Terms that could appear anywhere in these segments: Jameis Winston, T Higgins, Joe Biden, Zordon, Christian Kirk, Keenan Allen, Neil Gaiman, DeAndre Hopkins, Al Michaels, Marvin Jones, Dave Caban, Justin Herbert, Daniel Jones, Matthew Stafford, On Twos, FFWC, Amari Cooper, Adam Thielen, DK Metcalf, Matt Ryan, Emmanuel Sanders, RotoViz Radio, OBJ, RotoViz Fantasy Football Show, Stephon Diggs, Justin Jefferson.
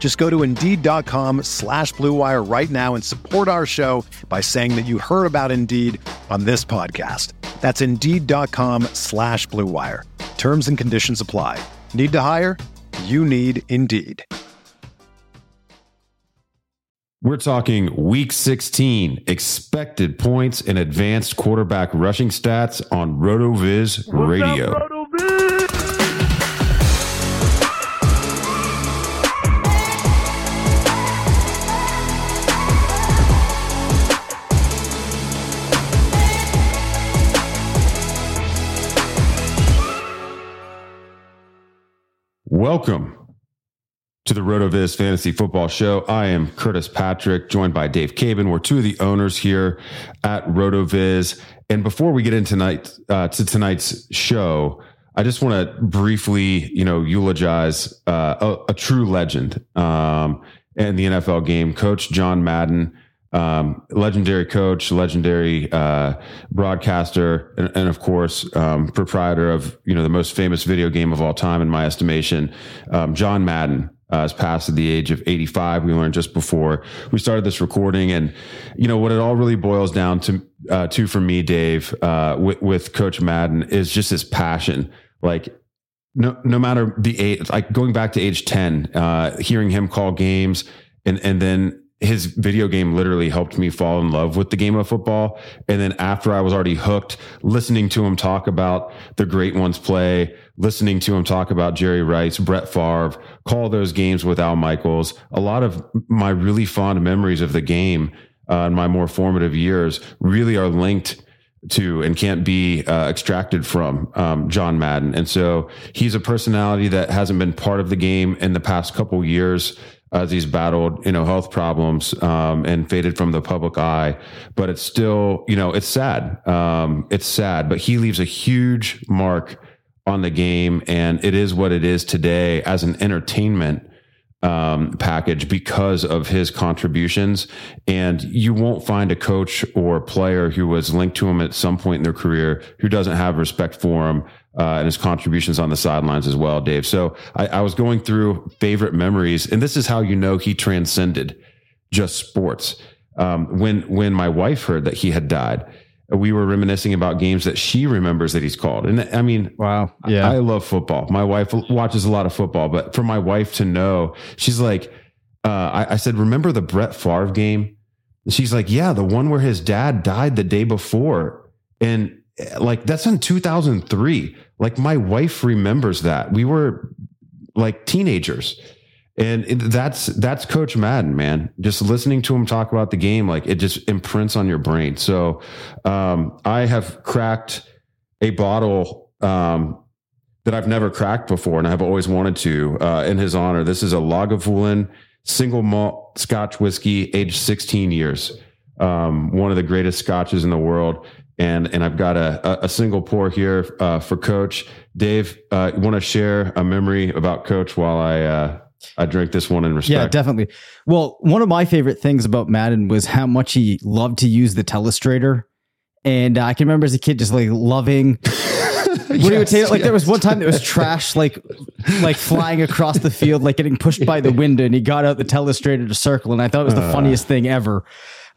Just go to Indeed.com/Blue Wire right now and support our show by saying that you heard about Indeed on this podcast. That's Indeed.com/Blue Wire. Terms and conditions apply. Need to hire? You need Indeed. We're talking Week 16, expected points and advanced quarterback rushing stats on RotoViz Radio. What's up, RotoViz? Welcome to the RotoViz Fantasy Football Show. I am Curtis Patrick, joined by Dave Cabin. We're two of the owners here at RotoViz. And before we get into tonight's show, I just want to briefly, eulogize a true legend in the NFL game, Coach John Madden, legendary coach, legendary broadcaster, and of course, proprietor of the most famous video game of all time, in my estimation. John Madden has passed at the age of 85. We learned just before we started this recording, and what it all really boils down to for me, Dave, with Coach Madden is just his passion. Like, no matter the age, like going back to age 10, hearing him call games, and then his video game literally helped me fall in love with the game of football. And then after I was already hooked, listening to him talk about the great ones play, listening to him talk about Jerry Rice, Brett Favre, call those games with Al Michaels. A lot of my really fond memories of the game in my more formative years really are linked to and can't be extracted from John Madden. And so he's a personality that hasn't been part of the game in the past couple years, as he's battled, health problems and faded from the public eye. But it's still, it's sad. It's sad, but he leaves a huge mark on the game, and it is what it is today as an entertainment package because of his contributions. And you won't find a coach or player who was linked to him at some point in their career who doesn't have respect for him and his contributions on the sidelines as well, Dave. So I was going through favorite memories, and this is how he transcended just sports. When my wife heard that he had died, we were reminiscing about games that she remembers that he's called. And I mean, wow. Yeah. I love football. My wife watches a lot of football, but for my wife to know, she's like, I said, remember the Brett Favre game? And she's like, yeah, the one where his dad died the day before. And like, that's in 2003. Like, my wife remembers that. We were like teenagers. And that's Coach Madden, man. Just listening to him talk about the game, like, it just imprints on your brain. So I have cracked a bottle that I've never cracked before, and I've always wanted to in his honor. This is a Lagavulin single malt Scotch whiskey, aged 16 years. One of the greatest scotches in the world. And I've got a single pour here for Coach. Dave, you want to share a memory about Coach while I drink this one in respect? Yeah, definitely. Well, one of my favorite things about Madden was how much he loved to use the telestrator. And I can remember as a kid just like loving when he would take it. Like, there was one time there was trash like flying across the field, like getting pushed by the window, and he got out the telestrator to circle. And I thought it was the funniest thing ever.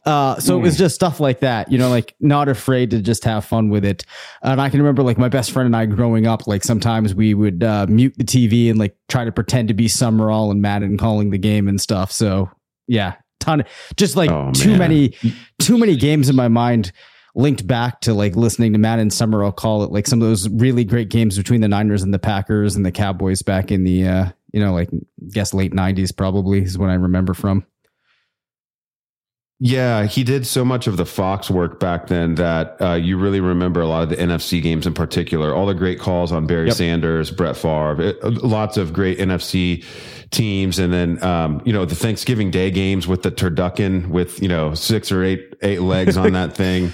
So it was just stuff like that, like not afraid to just have fun with it. And I can remember like my best friend and I growing up, like sometimes we would mute the TV and like try to pretend to be Summerall and Madden calling the game and stuff. So yeah, ton, just like too many games in my mind linked back to like listening to Madden Summer, I'll call it, like some of those really great games between the Niners and the Packers and the Cowboys back in the, like I guess late 90s probably is what I remember from. Yeah, he did so much of the Fox work back then that you really remember a lot of the NFC games in particular. All the great calls on Barry Sanders, Brett Favre, lots of great NFC teams. And then, the Thanksgiving Day games with the turducken with, 6 or 8 legs on that thing.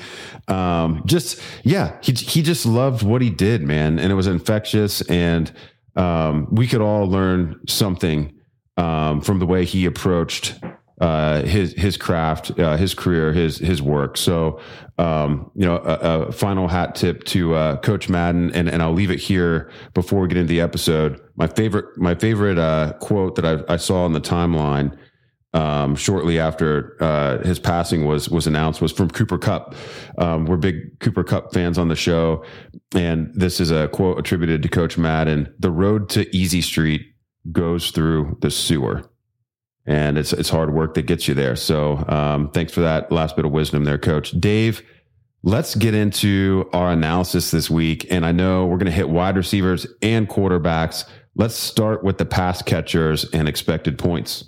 He just loved what he did, man. And it was infectious. And we could all learn something from the way he approached his craft, his career, his work. So, a final hat tip to Coach Madden, and I'll leave it here before we get into the episode. My favorite quote that I saw on the timeline shortly after his passing was announced was from Cooper Kupp. We're big Cooper Kupp fans on the show, and this is a quote attributed to Coach Madden: "The road to Easy Street goes through the sewer." And it's hard work that gets you there. So thanks for that last bit of wisdom there, Coach. Dave, let's get into our analysis this week. And I know we're going to hit wide receivers and quarterbacks. Let's start with the pass catchers and expected points.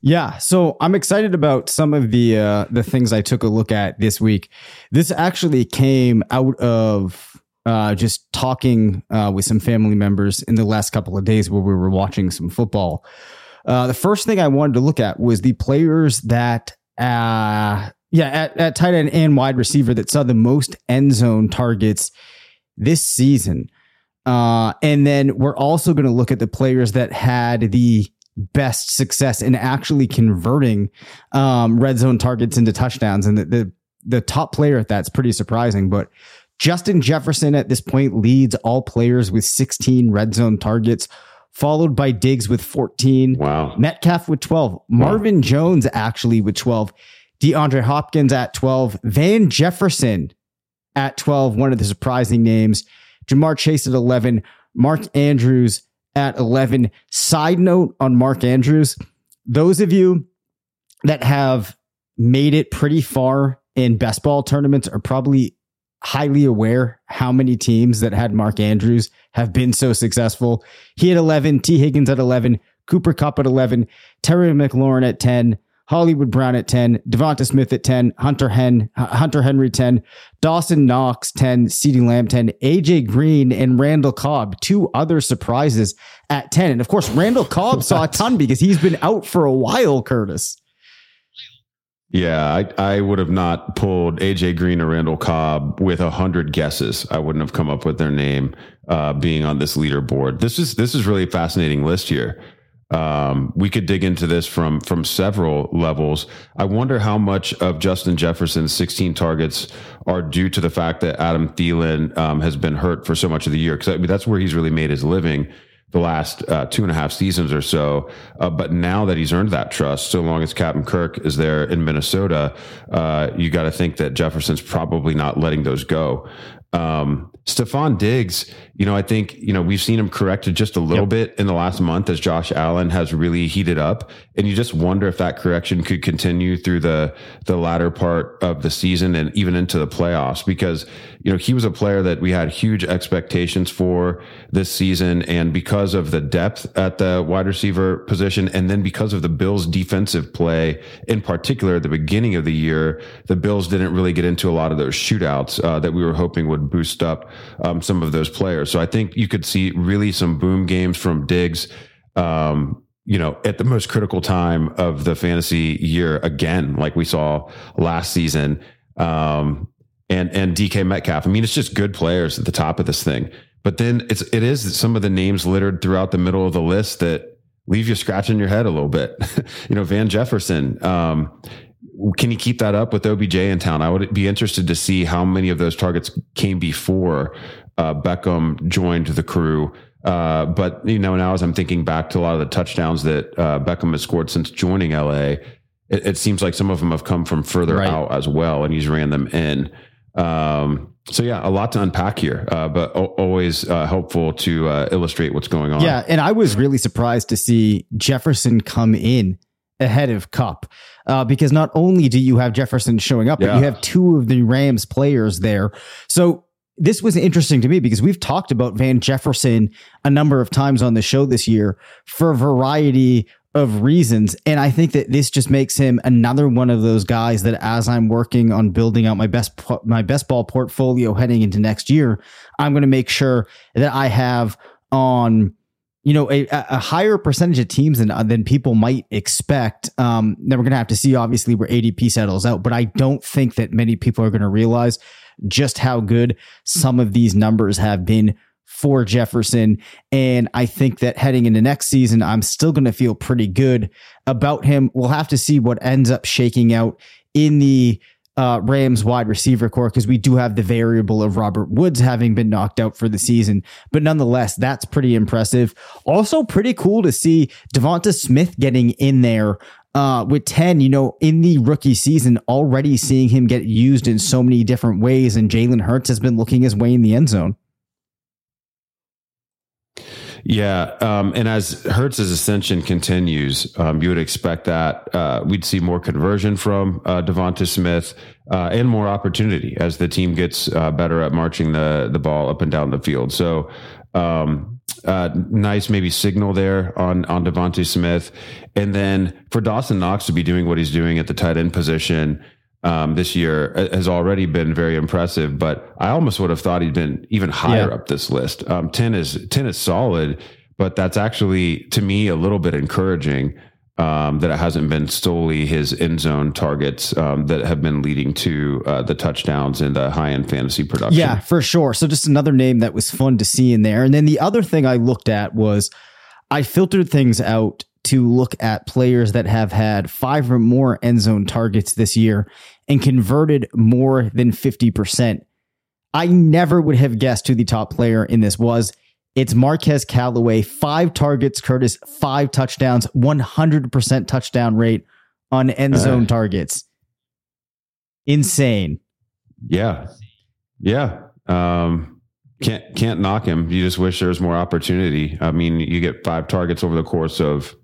Yeah, so I'm excited about some of the things I took a look at this week. This actually came out of just talking with some family members in the last couple of days where we were watching some football. The first thing I wanted to look at was the players that, at tight end and wide receiver that saw the most end zone targets this season. And then we're also going to look at the players that had the best success in actually converting red zone targets into touchdowns. And the top player at that's pretty surprising, but Justin Jefferson at this point leads all players with 16 red zone targets, followed by Diggs with 14. Wow. Metcalf with 12. Marvin Jones actually with 12. DeAndre Hopkins at 12. Van Jefferson at 12, one of the surprising names. Ja'Marr Chase at 11. Mark Andrews at 11. Side note on Mark Andrews, those of you that have made it pretty far in best ball tournaments are probably highly aware how many teams that had Mark Andrews have been so successful. He had 11, T. Higgins at 11, Cooper Kupp at 11, Terry McLaurin at 10, Hollywood Brown at 10, DeVonta Smith at 10, Hunter Henry 10, Dawson Knox 10, CeeDee Lamb 10, AJ Green and Randall Cobb, two other surprises at 10. And of course, Randall Cobb saw a ton because he's been out for a while, Curtis. Yeah, I would have not pulled AJ Green or Randall Cobb with 100 guesses. I wouldn't have come up with their name being on this leaderboard. This is really a fascinating list here. We could dig into this from several levels. I wonder how much of Justin Jefferson's 16 targets are due to the fact that Adam Thielen has been hurt for so much of the year, because that's where he's really made his living the last 2.5 seasons or so. But now that he's earned that trust, so long as Captain Kirk is there in Minnesota, you got to think that Jefferson's probably not letting those go. Stephon Diggs, I think, we've seen him corrected just a little bit in the last month as Josh Allen has really heated up. And you just wonder if that correction could continue through the latter part of the season and even into the playoffs, because, he was a player that we had huge expectations for this season. And because of the depth at the wide receiver position, and then because of the Bills' defensive play in particular at the beginning of the year, the Bills didn't really get into a lot of those shootouts that we were hoping would boost up some of those players. So I think you could see really some boom games from Diggs, at the most critical time of the fantasy year again, like we saw last season, and DK Metcalf. I mean, it's just good players at the top of this thing. But then it is some of the names littered throughout the middle of the list that leave you scratching your head a little bit. Van Jefferson, can he keep that up with OBJ in town? I would be interested to see how many of those targets came before Beckham joined the crew. But, now as I'm thinking back to a lot of the touchdowns that Beckham has scored since joining LA, it seems like some of them have come from further out as well, and he's ran them in. A lot to unpack here, but always helpful to illustrate what's going on. Yeah, and I was really surprised to see Jefferson come in ahead of Kupp, because not only do you have Jefferson showing up, but you have two of the Rams players there. So this was interesting to me because we've talked about Van Jefferson a number of times on the show this year for a variety of reasons. And I think that this just makes him another one of those guys that as I'm working on building out my best ball portfolio heading into next year, I'm going to make sure that I have on, you know, a higher percentage of teams than people might expect. Then we're going to have to see, obviously, where ADP settles out. But I don't think that many people are going to realize just how good some of these numbers have been for Jefferson. And I think that heading into next season, I'm still going to feel pretty good about him. We'll have to see what ends up shaking out in the Rams wide receiver core, because we do have the variable of Robert Woods having been knocked out for the season. But nonetheless, that's pretty impressive. Also pretty cool to see DeVonta Smith getting in there with 10, you know, in the rookie season, already seeing him get used in so many different ways. And Jalen Hurts has been looking his way in the end zone. Yeah. And as Hurts' ascension continues, you would expect that we'd see more conversion from DeVonta Smith and more opportunity as the team gets better at marching the ball up and down the field. So nice maybe signal there on DeVonta Smith. And then for Dawson Knox to be doing what he's doing at the tight end position this year has already been very impressive, but I almost would have thought he'd been even higher up this list. 10 is solid, but that's actually, to me, a little bit encouraging that it hasn't been solely his end zone targets that have been leading to the touchdowns and the high end fantasy production. Yeah, for sure. So just another name that was fun to see in there. And then the other thing I looked at was I filtered things out to look at players that have had 5 or more end zone targets this year and converted more than 50%. I never would have guessed who the top player in this was. It's Marquez Callaway, 5 targets, Curtis, 5 touchdowns, 100% touchdown rate on end zone targets. Insane. Yeah. Yeah. Can't knock him. You just wish there was more opportunity. I mean, you get 5 targets over the course of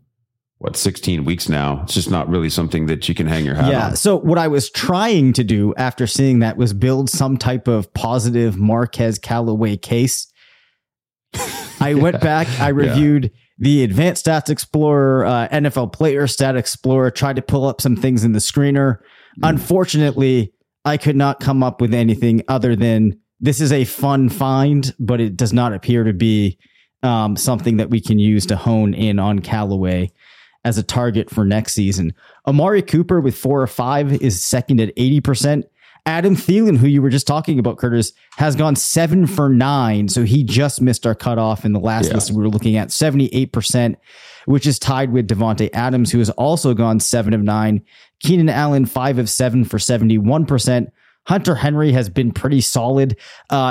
16 weeks now. It's just not really something that you can hang your hat on. So what I was trying to do after seeing that was build some type of positive Marquez Callaway case. I went back, I reviewed the Advanced Stats Explorer, NFL Player Stat Explorer, tried to pull up some things in the screener. Unfortunately, I could not come up with anything other than this is a fun find, but it does not appear to be something that we can use to hone in on Callaway as a target for next season. Amari Cooper with 4 or 5 is second at 80%. Adam Thielen, who you were just talking about, Curtis, has gone 7 for 9. So he just missed our cutoff in the last list we were looking at, 78%, which is tied with Devontae Adams, who has also gone 7 of 9. Keenan Allen, 5 of 7 for 71%. Hunter Henry has been pretty solid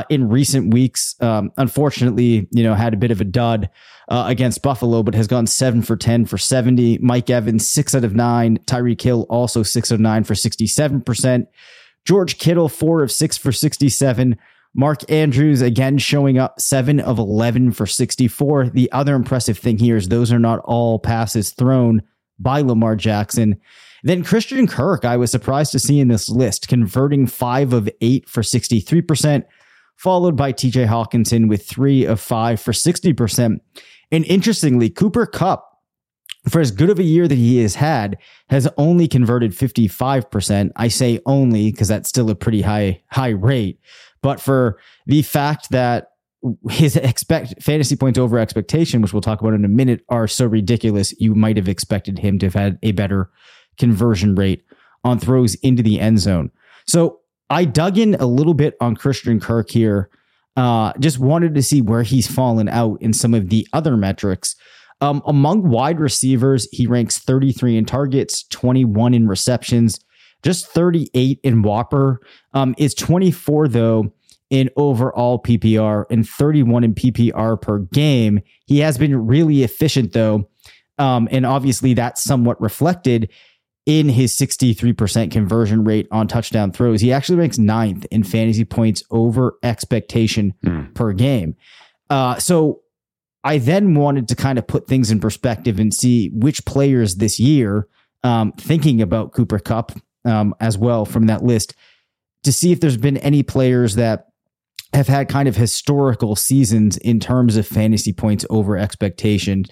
in recent weeks. Unfortunately, you know, had a bit of a dud against Buffalo, but has gone 7 for 10 for 70. Mike Evans, 6 out of 9. Tyreek Hill also 6 of 9 for 67%. George Kittle, 4 of 6 for 67. Mark Andrews again showing up, 7 of 11 for 64. The other impressive thing here is those are not all passes thrown by Lamar Jackson. Then Christian Kirk, I was surprised to see in this list, converting 5 of 8 for 63%, followed by TJ Hawkinson with 3 of 5 for 60%. And interestingly, Cooper Kupp, for as good of a year that he has had, has only converted 55%. I say only because that's still a pretty high rate. But for the fact that his fantasy points over expectation, which we'll talk about in a minute, are so ridiculous, you might have expected him to have had a better conversion rate on throws into the end zone. So I dug in a little bit on Christian Kirk here. Just wanted to see where he's fallen out in some of the other metrics. Among wide receivers, he ranks 33 in targets, 21 in receptions, just 38 in Whopper, is 24 though in overall PPR and 31 in PPR per game. He has been really efficient though. And obviously that's somewhat reflected in his 63% conversion rate on touchdown throws. He actually ranks 9th in fantasy points over expectation per game. So I then wanted to kind of put things in perspective and see which players this year thinking about Cooper Kupp as well from that list to see if there's been any players that have had kind of historical seasons in terms of fantasy points over expectation.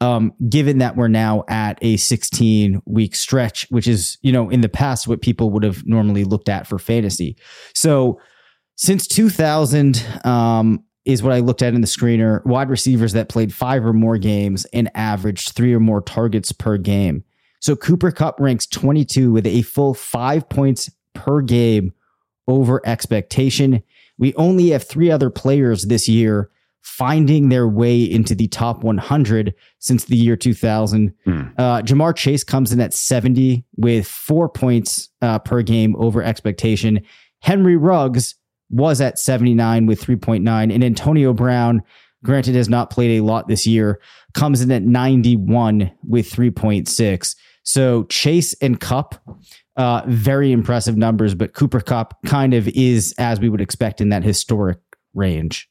Given that we're now at a 16-week stretch, which is, you know, in the past what people would have normally looked at for fantasy. So since 2000 is what I looked at in the screener, wide receivers that played 5 or more games and averaged 3 or more targets per game. So Cooper Kupp ranks 22 with a full 5 points per game over expectation. We only have 3 other players this year finding their way into the top 100 since the year 2000. Ja'Marr Chase comes in at 70 with 4 points per game over expectation. Henry Ruggs was at 79 with 3.9. And Antonio Brown, granted has not played a lot this year, comes in at 91 with 3.6. So Chase and Kupp, very impressive numbers, but Cooper Kupp kind of is as we would expect in that historic range.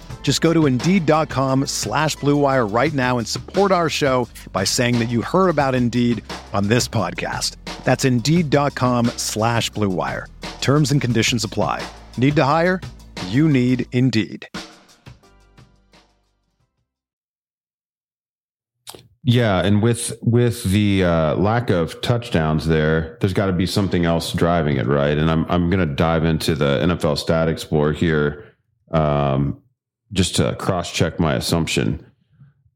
Just go to Indeed.com/Blue Wire right now and support our show by saying that you heard about Indeed on this podcast. That's Indeed.com/Blue Wire. Terms and conditions apply. Need to hire? You need Indeed. Yeah, and with the lack of touchdowns there's got to be something else driving it, right? And I'm going to dive into the NFL Stat Explorer here. Just to cross-check my assumption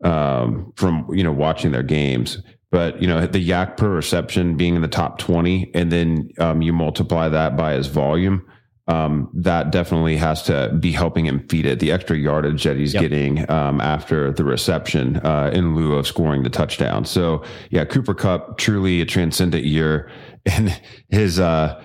from, you know, watching their games. But, you know, the yak per reception being in the top 20, and then you multiply that by his volume, that definitely has to be helping him feed it. The extra yardage that he's getting after the reception in lieu of scoring the touchdown. So, yeah, Cooper Kupp, truly a transcendent year. And his the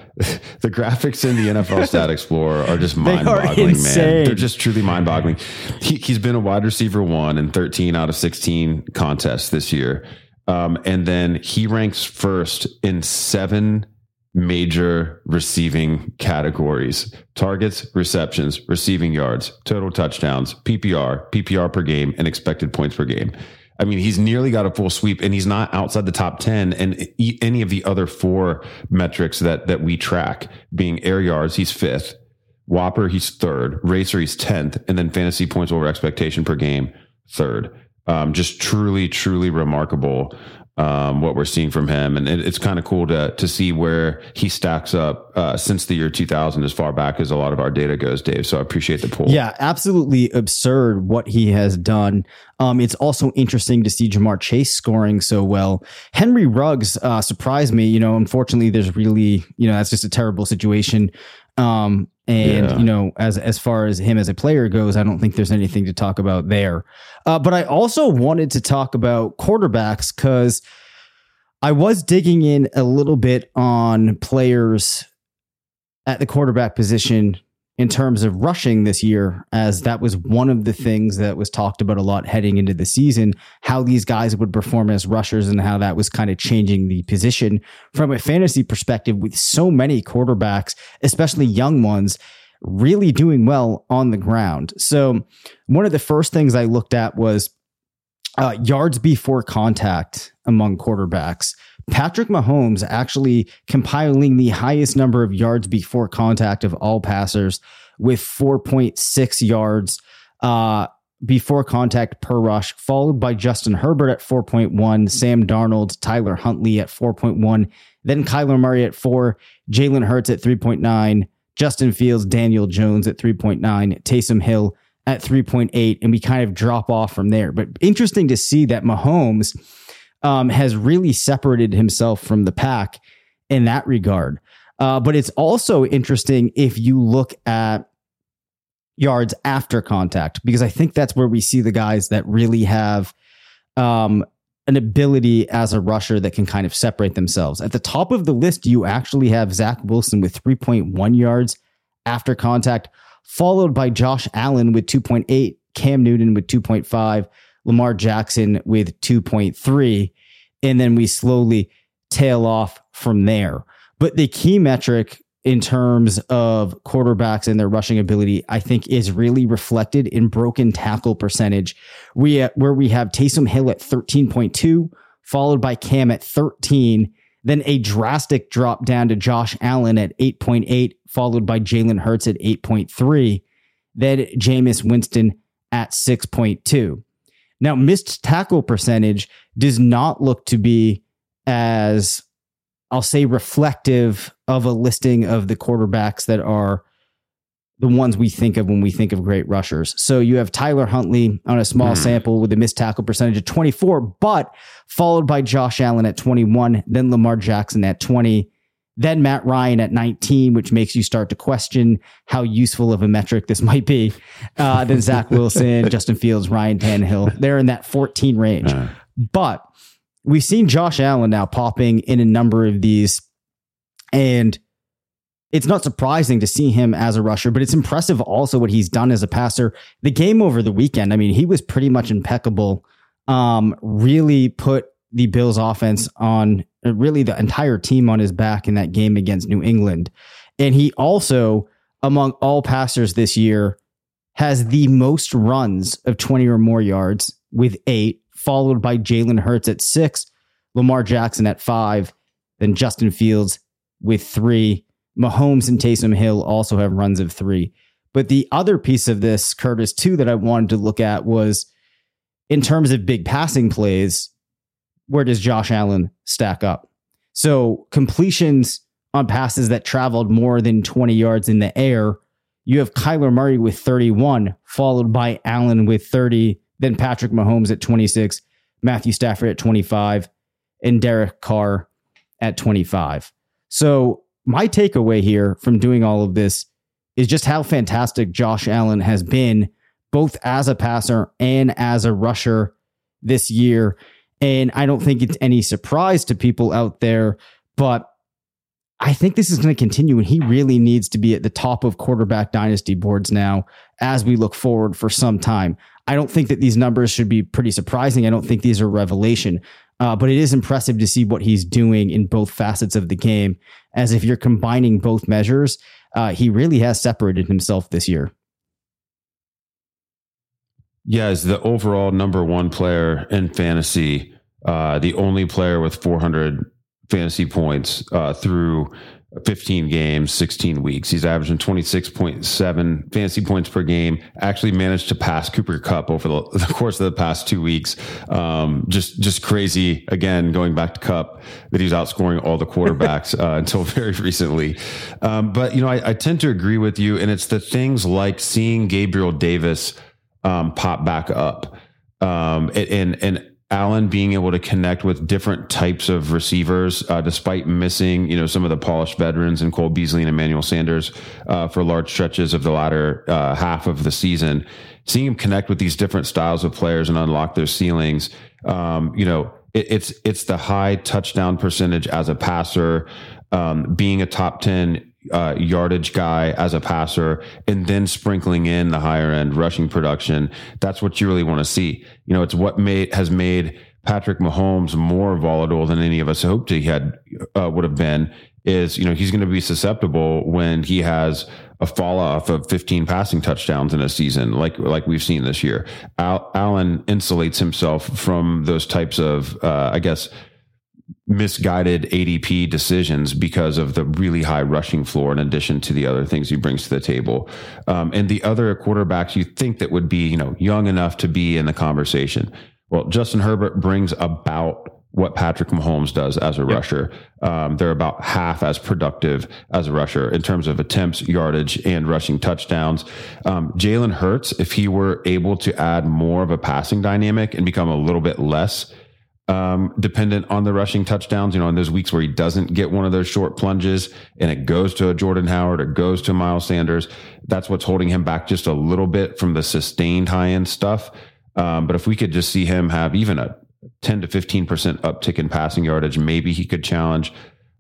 graphics in the NFL Stat Explorer are just mind-boggling, man. They're just truly mind-boggling. He's been a wide receiver 1 in 13 out of 16 contests this year. And then he ranks first in 7 major receiving categories: targets, receptions, receiving yards, total touchdowns, PPR per game, and expected points per game. I mean, he's nearly got a full sweep, and he's not outside the top 10 and any of the other 4 metrics that we track, being air yards, he's 5th, Whopper, he's 3rd, Racer, he's 10th, and then fantasy points over expectation per game, 3rd. Just truly, truly remarkable what we're seeing from him. And it's kind of cool to see where he stacks up since the year 2000, as far back as a lot of our data goes, Dave. So I appreciate the pull. Yeah, absolutely absurd what he has done. It's also interesting to see Ja'Marr Chase scoring so well. Henry Ruggs surprised me. You know, unfortunately, there's really, you know, that's just a terrible situation. You know, as far as him as a player goes, I don't think there's anything to talk about there. But I also wanted to talk about quarterbacks, because I was digging in a little bit on players at the quarterback position in terms of rushing this year, as that was one of the things that was talked about a lot heading into the season, how these guys would perform as rushers and how that was kind of changing the position from a fantasy perspective, with so many quarterbacks, especially young ones, really doing well on the ground. So one of the first things I looked at was yards before contact among quarterbacks. Patrick Mahomes actually compiling the highest number of yards before contact of all passers, with 4.6 yards before contact per rush, followed by Justin Herbert at 4.1, Sam Darnold, Tyler Huntley at 4.1, then Kyler Murray at 4, Jalen Hurts at 3.9, Justin Fields, Daniel Jones at 3.9, Taysom Hill at 3.8, and we kind of drop off from there. But interesting to see that Mahomes has really separated himself from the pack in that regard. But it's also interesting if you look at yards after contact, because I think that's where we see the guys that really have an ability as a rusher that can kind of separate themselves. At the top of the list, you actually have Zach Wilson with 3.1 yards after contact, followed by Josh Allen with 2.8, Cam Newton with 2.5, Lamar Jackson with 2.3, and then we slowly tail off from there. But the key metric in terms of quarterbacks and their rushing ability, I think, is really reflected in broken tackle percentage, where we have Taysom Hill at 13.2, followed by Cam at 13, then a drastic drop down to Josh Allen at 8.8, followed by Jalen Hurts at 8.3, then Jameis Winston at 6.2. Now, missed tackle percentage does not look to be as, I'll say, reflective of a listing of the quarterbacks that are the ones we think of when we think of great rushers. So you have Tyler Huntley on a small sample with a missed tackle percentage of 24, but followed by Josh Allen at 21, then Lamar Jackson at 20, then Matt Ryan at 19, which makes you start to question how useful of a metric this might be. Then Zach Wilson, Justin Fields, Ryan Tannehill. They're in that 14 range. But we've seen Josh Allen now popping in a number of these, and it's not surprising to see him as a rusher, but it's impressive also what he's done as a passer. The game over the weekend, I mean, he was pretty much impeccable, really put the Bills offense on, really the entire team on his back in that game against New England. And he also, among all passers this year, has the most runs of 20 or more yards with 8, followed by Jalen Hurts at 6, Lamar Jackson at 5, then Justin Fields with 3. Mahomes and Taysom Hill also have runs of 3. But the other piece of this, Curtis, too, that I wanted to look at was in terms of big passing plays, where does Josh Allen stack up? So completions on passes that traveled more than 20 yards in the air, you have Kyler Murray with 31, followed by Allen with 30, then Patrick Mahomes at 26, Matthew Stafford at 25, and Derek Carr at 25. So my takeaway here from doing all of this is just how fantastic Josh Allen has been, both as a passer and as a rusher this year. And I don't think it's any surprise to people out there, but I think this is going to continue, and he really needs to be at the top of quarterback dynasty boards now as we look forward for some time. I don't think that these numbers should be pretty surprising. I don't think these are revelation, but it is impressive to see what he's doing in both facets of the game. As if you're combining both measures, he really has separated himself this year. Yeah, as the overall number one player in fantasy, the only player with 400 fantasy points through 15 games, 16 weeks. He's averaging 26.7 fantasy points per game. Actually managed to pass Cooper Kupp over the course of the past 2 weeks. Just crazy. Again, going back to Kupp, that he's outscoring all the quarterbacks until very recently. But, you know, I tend to agree with you. And it's the things like seeing Gabriel Davis pop back up and Allen being able to connect with different types of receivers, despite missing, you know, some of the polished veterans and Cole Beasley and Emmanuel Sanders for large stretches of the latter half of the season. Seeing him connect with these different styles of players and unlock their ceilings, you know, it's the high touchdown percentage as a passer, being a top 10 yardage guy as a passer, and then sprinkling in the higher end rushing production. That's what you really want to see. You know, it's what has made Patrick Mahomes more volatile than any of us hoped he had would have been, is, you know, he's going to be susceptible when he has a fall off of 15 passing touchdowns in a season, like we've seen this year. Allen insulates himself from those types of, I guess, misguided ADP decisions because of the really high rushing floor, in addition to the other things he brings to the table. And the other quarterbacks you think that would be, you know, young enough to be in the conversation. Well, Justin Herbert brings about what Patrick Mahomes does as a rusher. They're about half as productive as a rusher in terms of attempts, yardage, and rushing touchdowns. Jalen Hurts, if he were able to add more of a passing dynamic and become a little bit less dependent on the rushing touchdowns, you know, in those weeks where he doesn't get one of those short plunges and it goes to a Jordan Howard or goes to Miles Sanders, that's what's holding him back just a little bit from the sustained high-end stuff. But if we could just see him have even a 10 to 15% uptick in passing yardage, maybe he could challenge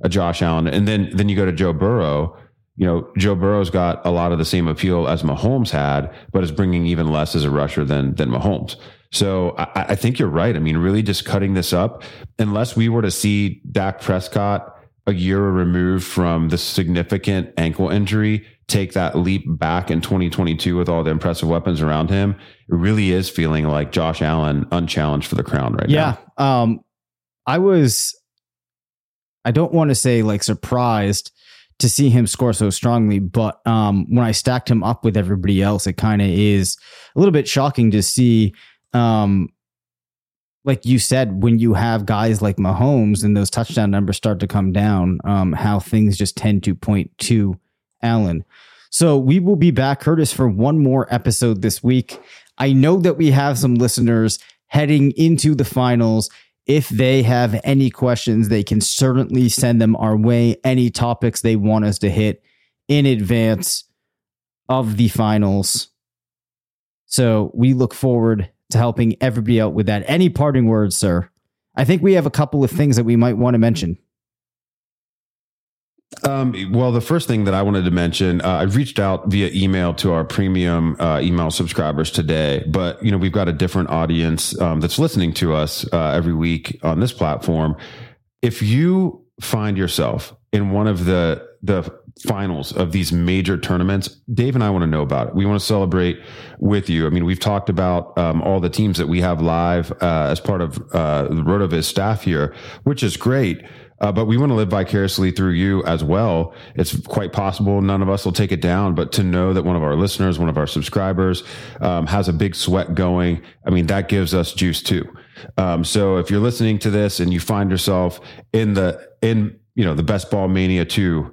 a Josh Allen. And then you go to Joe Burrow. You know, Joe Burrow's got a lot of the same appeal as Mahomes had, but is bringing even less as a rusher than Mahomes. So I think you're right. I mean, really just cutting this up, unless we were to see Dak Prescott a year removed from the significant ankle injury, take that leap back in 2022 with all the impressive weapons around him, it really is feeling like Josh Allen unchallenged for the crown right now. Yeah. I don't want to say like surprised to see him score so strongly, but when I stacked him up with everybody else, it kind of is a little bit shocking to see, like you said, when you have guys like Mahomes and those touchdown numbers start to come down, how things just tend to point to Allen. So we will be back, Curtis, for one more episode this week. I know that we have some listeners heading into the finals. If they have any questions, they can certainly send them our way. Any topics they want us to hit in advance of the finals. So we look forward to helping everybody out with that. Any parting words, sir? I think we have a couple of things that we might want to mention. Well, the first thing that I wanted to mention, I reached out via email to our premium email subscribers today, but you know, we've got a different audience that's listening to us every week on this platform. If you find yourself in one of the finals of these major tournaments, Dave and I want to know about it. We want to celebrate with you. I mean, we've talked about all the teams that we have live as part of the RotoViz staff here, which is great. But we want to live vicariously through you as well. It's quite possible none of us will take it down, but to know that one of our listeners, one of our subscribers has a big sweat going, I mean, that gives us juice too. So if you're listening to this and you find yourself in the Best Ball Mania 2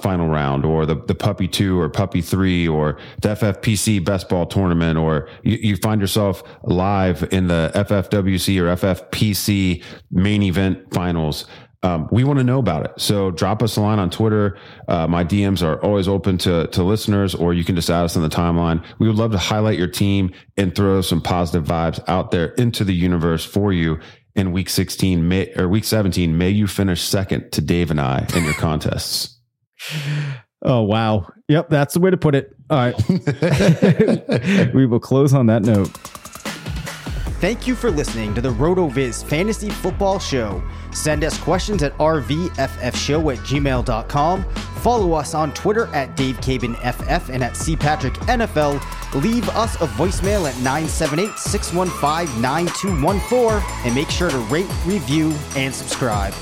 final round, or the Puppy 2 or Puppy 3, or the FFPC Best Ball Tournament, or you find yourself live in the FFWC or FFPC main event finals, we want to know about it. So drop us a line on Twitter. My DMs are always open to listeners, or you can just add us on the timeline. We would love to highlight your team and throw some positive vibes out there into the universe for you in week 16 or week 17. May you finish second to Dave and I in your contests. Oh, wow. Yep. That's the way to put it. All right. We will close on that note. Thank you for listening to the RotoViz Fantasy Football Show. Send us questions at rvffshow@gmail.com. Follow us on Twitter at DaveCabinFF and at CPatrickNFL. Leave us a voicemail at 978-615-9214. And make sure to rate, review, and subscribe.